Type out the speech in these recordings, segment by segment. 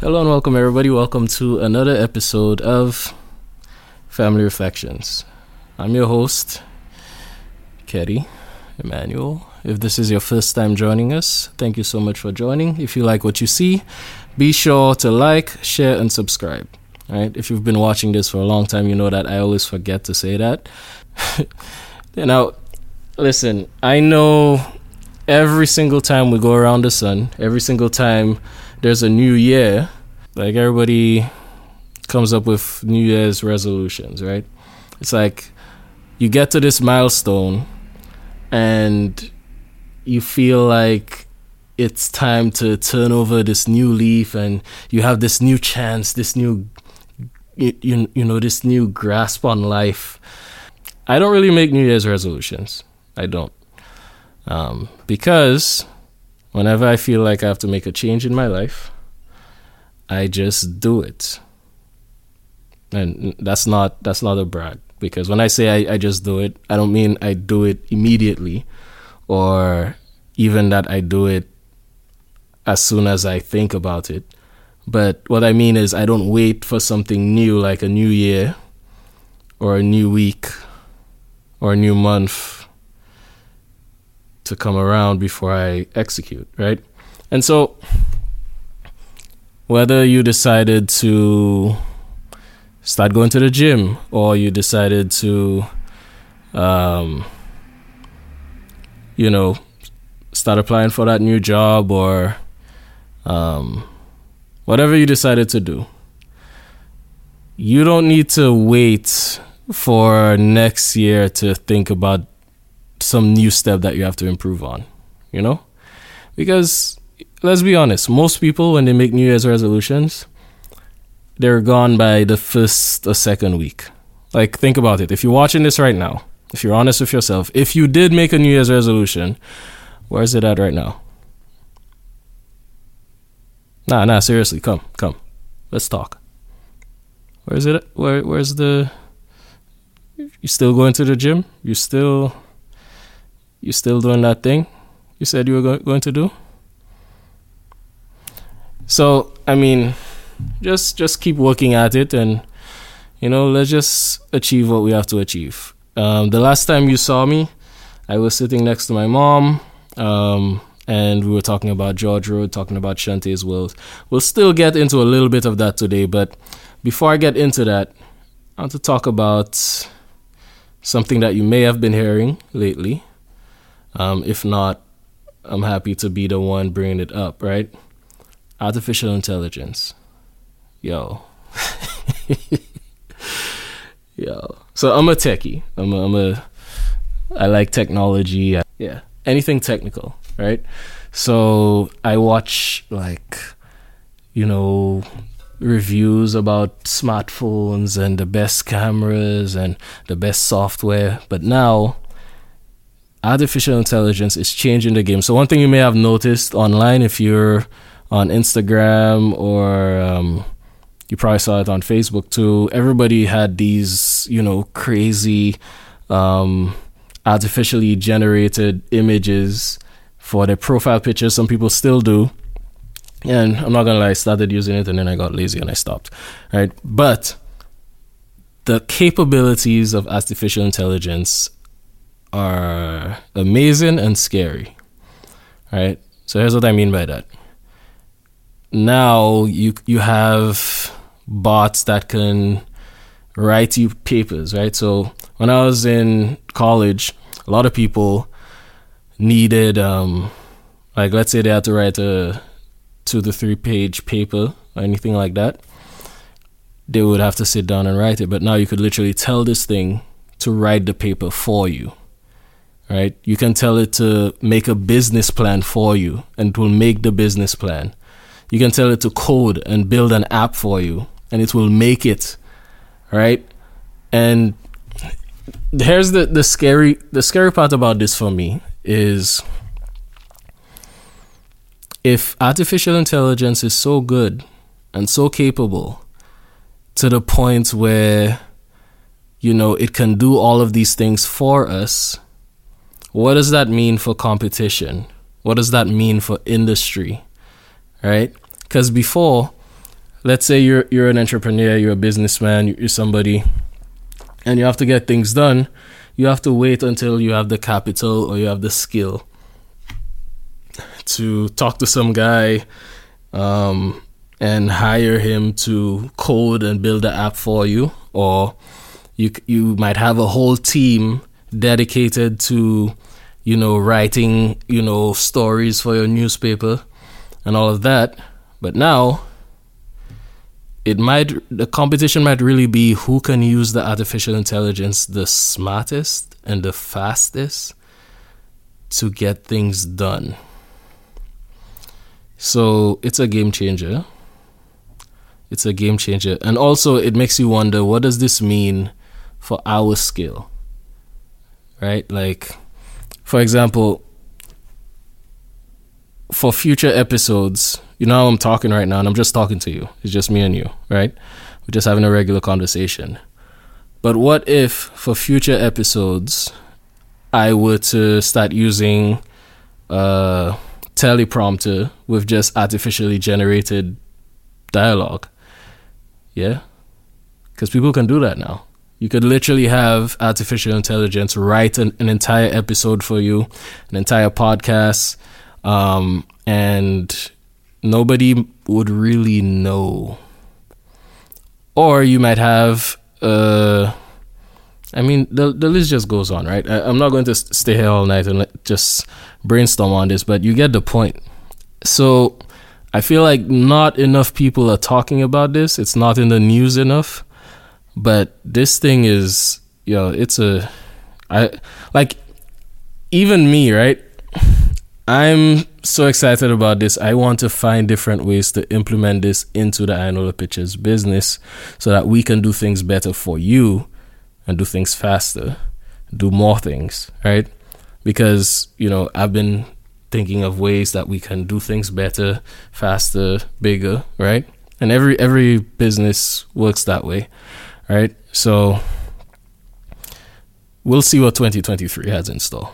Hello and welcome, everybody. Welcome to another episode of Family Reflections. I'm your host, Kerry Emmanuel. If this is your first time joining us, thank you so much for joining. If you like what you see, be sure to like, share, and subscribe. All right? If you've been watching this for a long time, you know that I always forget to say that. Now, listen, I know every single time we go around the sun, every single time there's a new year, like everybody comes up with New Year's resolutions, right? It's like you get to this milestone and you feel like it's time to turn over this new leaf, and you have this new chance, this new, you know, this new grasp on life. I don't really make New Year's resolutions. I don't. Because whenever I feel like I have to make a change in my life, I just do it. And that's not a brag, because when I say I just do it, I don't mean I do it immediately, or even that I do it as soon as I think about it. But what I mean is I don't wait for something new, like a new year or a new week or a new month to come around before I execute, right? And so whether you decided to start going to the gym, or you decided to, you know, start applying for that new job, or whatever you decided to do, you don't need to wait for next year to think about some new step that you have to improve on, you know? Because let's be honest, most people, when they make New Year's resolutions, they're gone by the first or second week. Like, think about it. If you're watching this right now, if you're honest with yourself, if you did make a New Year's resolution, where is it at right now? Nah, seriously, come. Let's talk. Where is it at? Where's the... You still going to the gym? You still doing that thing you said you were going to do? So, I mean, just keep working at it, and, you know, let's just achieve what we have to achieve. The last time you saw me, I was sitting next to my mom, and we were talking about George Road, talking about Shantae's World. We'll still get into a little bit of that today, but before I get into that, I want to talk about something that you may have been hearing lately. If not, I'm happy to be the one bringing it up, right? Artificial intelligence. Yo. Yo. So I'm a techie. I like technology. Yeah. Anything technical, right? So I watch, like, you know, reviews about smartphones and the best cameras and the best software. But now, artificial intelligence is changing the game. So one thing you may have noticed online, if you're on Instagram, or you probably saw it on Facebook too, everybody had these, you know, crazy artificially generated images for their profile pictures. Some people still do. And I'm not going to lie, I started using it, and then I got lazy and I stopped. Right? But the capabilities of artificial intelligence are amazing and scary, right? So here's what I mean by that. Now you have bots that can write you papers, right? So when I was in college, a lot of people needed, like, let's say they had to write a 2 to 3 page paper or anything like that. They would have to sit down and write it. But now you could literally tell this thing to write the paper for you. Right? You can tell it to make a business plan for you, and it will make the business plan. You can tell it to code and build an app for you, and it will make it. Right? And here's the scary part about this for me is, if artificial intelligence is so good and so capable to the point where, you know, it can do all of these things for us, what does that mean for competition? What does that mean for industry, right? Because before, let's say you're an entrepreneur, you're a businessman, you're somebody, and you have to get things done. You have to wait until you have the capital or you have the skill to talk to some guy and hire him to code and build an app for you, or you might have a whole team dedicated to, you know, writing, you know, stories for your newspaper and all of that. But now the competition might really be who can use the artificial intelligence the smartest and the fastest to get things done. So it's a game changer. It's a game changer. And also it makes you wonder, what does this mean for our skill? Right? Like, for example, for future episodes, you know how I'm talking right now and I'm just talking to you. It's just me and you, right? We're just having a regular conversation. But what if for future episodes, I were to start using teleprompter with just artificially generated dialogue? Yeah? Because people can do that now. You could literally have artificial intelligence write an entire episode for you, an entire podcast, and nobody would really know. Or you might have the list just goes on, right? I'm not going to stay here all night and just brainstorm on this, but you get the point. So I feel like not enough people are talking about this. It's not in the news enough. But this thing is, even me, right? I'm so excited about this. I want to find different ways to implement this into the Ironola Pictures business so that we can do things better for you and do things faster, do more things, right? Because, I've been thinking of ways that we can do things better, faster, bigger, right? And every business works that way, right? So we'll see what 2023 has in store.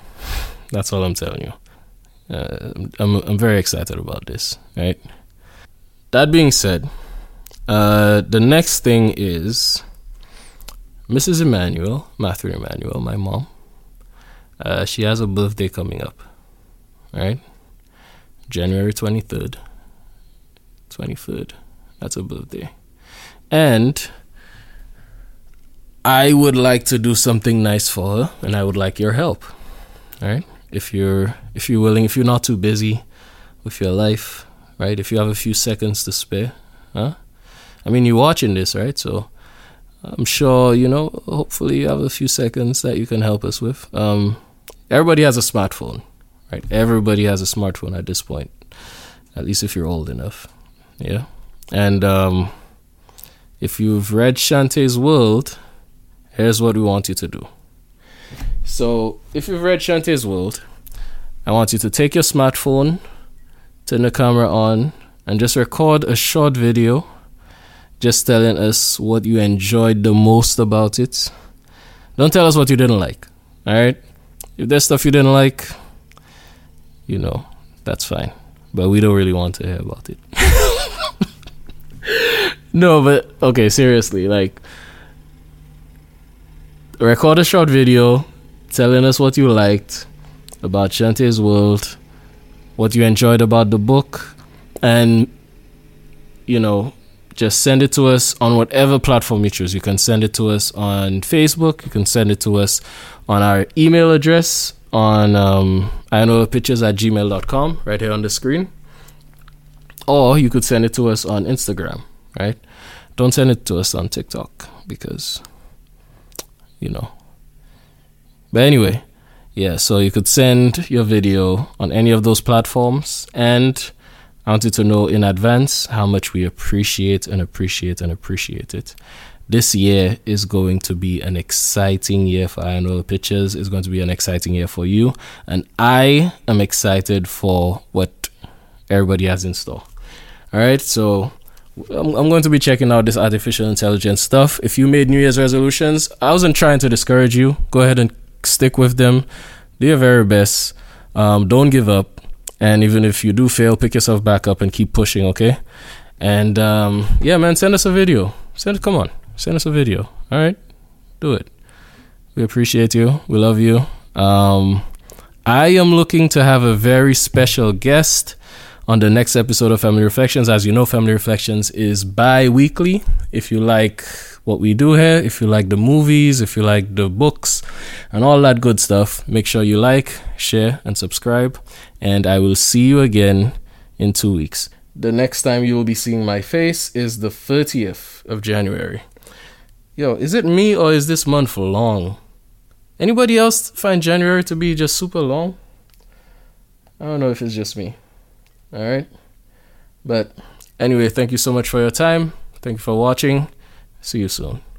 That's all I'm telling you. I'm very excited about this, right? That being said, the next thing is Mrs. Emmanuel, Matthew Emmanuel, my mom. She has a birthday coming up, right? January 23rd. 23rd. That's a birthday. And I would like to do something nice for her, and I would like your help, right? If you're willing, if you're not too busy with your life, right? If you have a few seconds to spare, huh? I mean, you're watching this, right? So I'm sure, hopefully you have a few seconds that you can help us with. Everybody has a smartphone, right? Everybody has a smartphone at this point, at least if you're old enough, yeah? And if you've read Shantae's World, here's what we want you to do. So if you've read Shantae's World, I want you to take your smartphone, turn the camera on, and just record a short video just telling us what you enjoyed the most about it. Don't tell us what you didn't like, all right? If there's stuff you didn't like, that's fine. But we don't really want to hear about it. No, but okay, seriously, like, record a short video telling us what you liked about Shantae's World, what you enjoyed about the book, and, just send it to us on whatever platform you choose. You can send it to us on Facebook. You can send it to us on our email address on iknowpictures@gmail.com, right here on the screen. Or you could send it to us on Instagram, right? Don't send it to us on TikTok because, But anyway, yeah, so you could send your video on any of those platforms, and I want you to know in advance how much we appreciate it. This year is going to be an exciting year for Ironola Pictures. It's going to be an exciting year for you, and I am excited for what everybody has in store. All right, so I'm going to be checking out this artificial intelligence stuff. If you made New Year's resolutions, I wasn't trying to discourage you. Go ahead and stick with them. Do your very best. Don't give up. And even if you do fail, pick yourself back up and keep pushing, okay? And yeah, man, send us a video. Come on, send us a video. All right, do it. We appreciate you. We love you. I am looking to have a very special guest on the next episode of Family Reflections. As you know, Family Reflections is bi-weekly. If you like what we do here, if you like the movies, if you like the books and all that good stuff, make sure you like, share, and subscribe. And I will see you again in 2 weeks. The next time you will be seeing my face is the 30th of January. Yo, is it me or is this month long? Anybody else find January to be just super long? I don't know if it's just me. All right. But anyway, thank you so much for your time. Thank you for watching. See you soon.